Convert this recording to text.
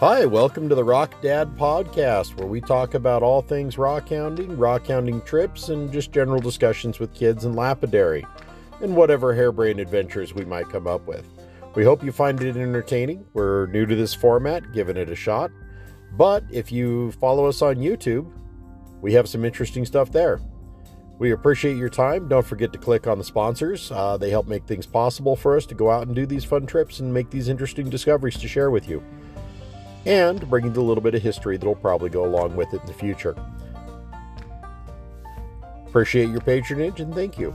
Hi, welcome to the Rock Dad Podcast, where we talk about all things rock hounding trips, and just general discussions with kids and lapidary, and whatever harebrained adventures we might come up with. We hope you find it entertaining. We're new to this format, giving it a shot. But if you follow us on YouTube, we have some interesting stuff there. We appreciate your time. Don't forget to click on the sponsors. They help make things possible for us to go out and do these fun trips and make these interesting discoveries to share with you, and bringing a little bit of history that'll probably go along with it in the future. Appreciate your patronage, and thank you.